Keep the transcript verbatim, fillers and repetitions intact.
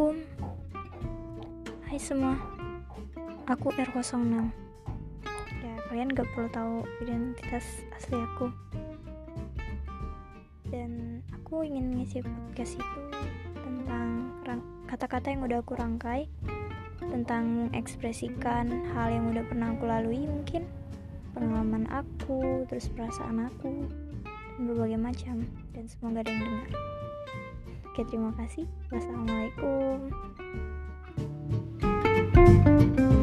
Assalamualaikum. Hai semua, aku R nol enam. Ya, kalian gak perlu tahu identitas asli aku. Dan aku ingin ngisi podcast itu tentang kata-kata yang udah aku rangkai, tentang mengekspresikan hal yang udah pernah aku lalui, mungkin pengalaman aku, terus perasaan aku, dan berbagai macam. Dan semoga ada yang dengar. Oke, terima kasih. Wassalamualaikum.